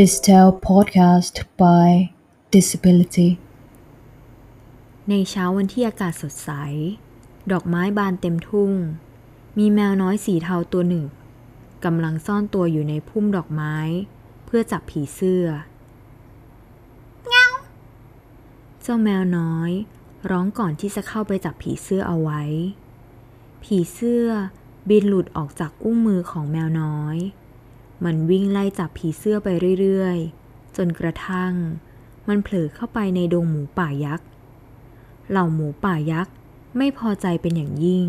ThisTale podcast by disability ในเช้าวันที่อากาศสดใสดอกไม้บานเต็มทุ่งมีแมวน้อยสีเทาตัวหนึ่งกำลังซ่อนตัวอยู่ในพุ่มดอกไม้เพื่อจับผีเสื้อเงาเจ้าแมวน้อยร้องก่อนที่จะเข้าไปจับผีเสื้อเอาไว้ผีเสื้อบินหลุดออกจากอุ้งมือของแมวน้อยมันวิ่งไล่จับผีเสื้อไปเรื่อยๆจนกระทั่งมันเผลอเข้าไปในดงหมูป่ายักษ์เหล่าหมูป่ายักษ์ไม่พอใจเป็นอย่างยิ่ง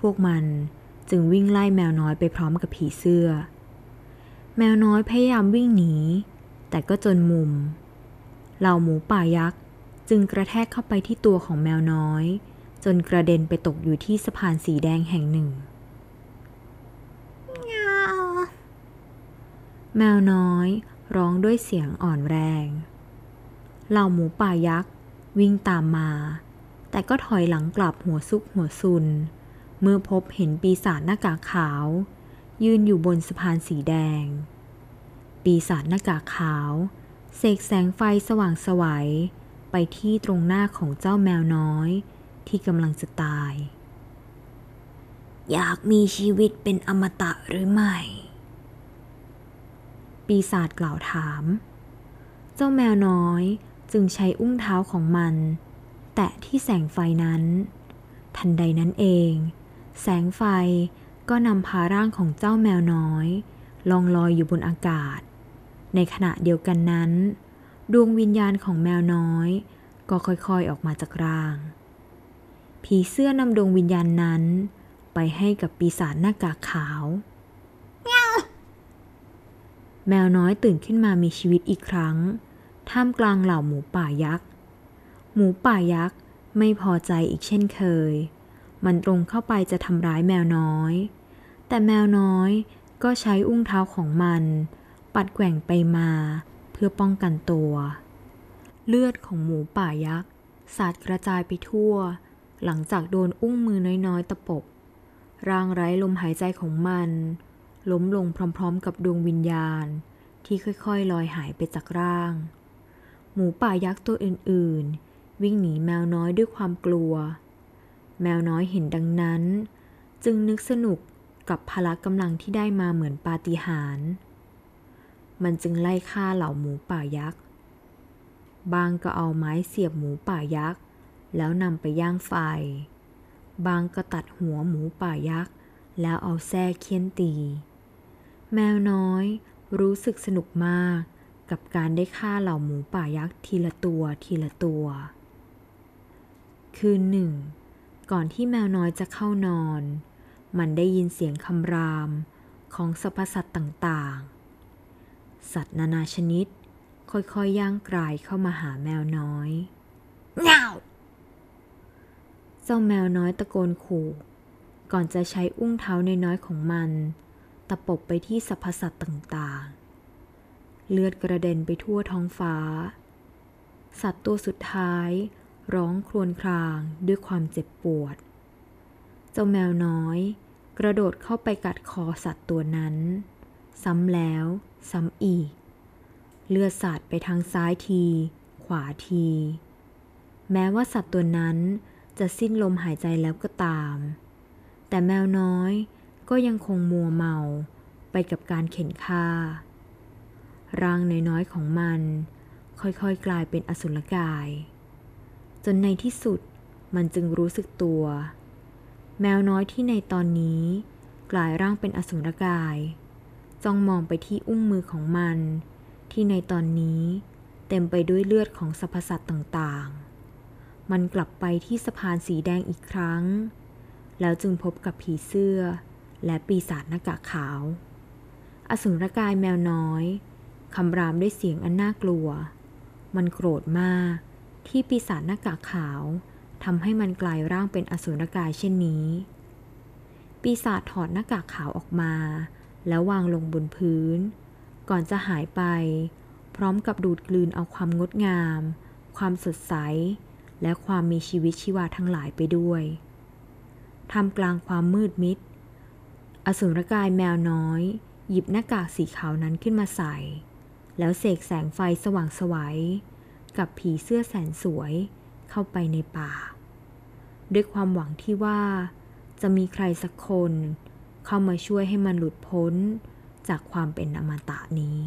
พวกมันจึงวิ่งไล่แมวน้อยไปพร้อมกับผีเสื้อแมวน้อยพยายามวิ่งหนีแต่ก็จนมุมเหล่าหมูป่ายักษ์จึงกระแทกเข้าไปที่ตัวของแมวน้อยจนกระเด็นไปตกอยู่ที่สะพานสีแดงแห่งหนึ่งแมวน้อยร้องด้วยเสียงอ่อนแรงเหล่าหมูป่ายักษ์วิ่งตามมาแต่ก็ถอยหลังกลับหัวซุกหัวซุนเมื่อพบเห็นปีศาจหน้ากากขาวยืนอยู่บนสะพานสีแดงปีศาจหน้ากากขาวเสกแสงไฟสว่างไสวไปที่ตรงหน้าของเจ้าแมวน้อยที่กำลังจะตายอยากมีชีวิตเป็นอมตะหรือไม่ปีศาจกล่าวถามเจ้าแมวน้อยจึงใช้อุ้งเท้าของมันแตะที่แสงไฟนั้นทันใดนั้นเองแสงไฟก็นำพาร่างของเจ้าแมวน้อยล่องลอยอยู่บนอากาศในขณะเดียวกันนั้นดวงวิญญาณของแมวน้อยก็ค่อยๆออกมาจากร่างผีเสื้อนำดวงวิญญาณนั้นไปให้กับปีศาจหน้ากากขาวแมวน้อยตื่นขึ้นมามีชีวิตอีกครั้งท่ามกลางเหล่าหมูป่ายักษ์หมูป่ายักษ์ไม่พอใจอีกเช่นเคยมันตรงเข้าไปจะทำร้ายแมวน้อยแต่แมวน้อยก็ใช้อุ้งเท้าของมันปัดแกว่งไปมาเพื่อป้องกันตัวเลือดของหมูป่ายักษ์สาดกระจายไปทั่วหลังจากโดนอุ้งมือน้อยๆตะปบร่างไร้ลมหายใจของมันล้มลงพร้อมๆกับดวงวิญญาณที่ค่อยๆลอยหายไปจากร่างหมูป่ายักษ์ตัวอื่นๆวิ่งหนีแมวน้อยด้วยความกลัวแมวน้อยเห็นดังนั้นจึงนึกสนุกกับพละกำลังที่ได้มาเหมือนปาฏิหาริย์มันจึงไล่ฆ่าเหล่าหมูป่ายักษ์บางก็เอาไม้เสียบหมูป่ายักษ์แล้วนำไปย่างไฟบางก็ตัดหัวหมูป่ายักษ์แล้วเอาแส้เคี้ยนตีแมวน้อยรู้สึกสนุกมากกับการได้ฆ่าเหล่าหมูป่ายักษ์ทีละตัวทีละตัวคืนหนึ่งก่อนที่แมวน้อยจะเข้านอนมันได้ยินเสียงคำรามของสรรพสัตว์ต่างๆสัตว์นานาชนิดค่อยๆย่างกรายเข้ามาหาแมวน้อยเงาเจ้าแมวน้อยตะโกนขู่ก่อนจะใช้อุ้งเท้าน้อยๆของมันตะปบไปที่สรรพสัตว์ต่างๆเลือดกระเด็นไปทั่วท้องฟ้าสัตว์ตัวสุดท้ายร้องครวญครางด้วยความเจ็บปวดเจ้าแมวน้อยกระโดดเข้าไปกัดคอสัตว์ตัวนั้นซ้ำแล้วซ้ำอีกเลือดสาดไปทางซ้ายทีขวาทีแม้ว่าสัตว์ตัวนั้นจะสิ้นลมหายใจแล้วก็ตามแต่แมวน้อยก็ยังคงมัวเมาไปกับการเข็นฆ่าร่างน้อยๆของมันค่อยๆกลายเป็นอสุรกายจนในที่สุดมันจึงรู้สึกตัวแมวน้อยที่ในตอนนี้กลายร่างเป็นอสุรกายจ้องมองไปที่อุ้งมือของมันที่ในตอนนี้เต็มไปด้วยเลือดของสรรพสัตว์ต่างๆมันกลับไปที่สะพานสีแดงอีกครั้งแล้วจึงพบกับผีเสื้อและปีศาจหน้ากากขาวอสุรกายแมวน้อยคำรามด้วยเสียงอันน่ากลัวมันโกรธมากที่ปีศาจหน้ากากขาวทำให้มันกลายร่างเป็นอสุรกายเช่นนี้ปีศาจถอดหน้ากากขาวออกมาแล้ววางลงบนพื้นก่อนจะหายไปพร้อมกับดูดกลืนเอาความงดงามความสดใสและความมีชีวิตชีวาทั้งหลายไปด้วยท่ามกลางความมืดมิดอสุรกายแมวน้อยหยิบหน้ากากสีขาวนั้นขึ้นมาใส่ แล้วเสกแสงไฟสว่างไสวกับผีเสื้อแสนสวยเข้าไปในป่าด้วยความหวังที่ว่าจะมีใครสักคนเข้ามาช่วยให้มันหลุดพ้นจากความเป็นอมตะนี้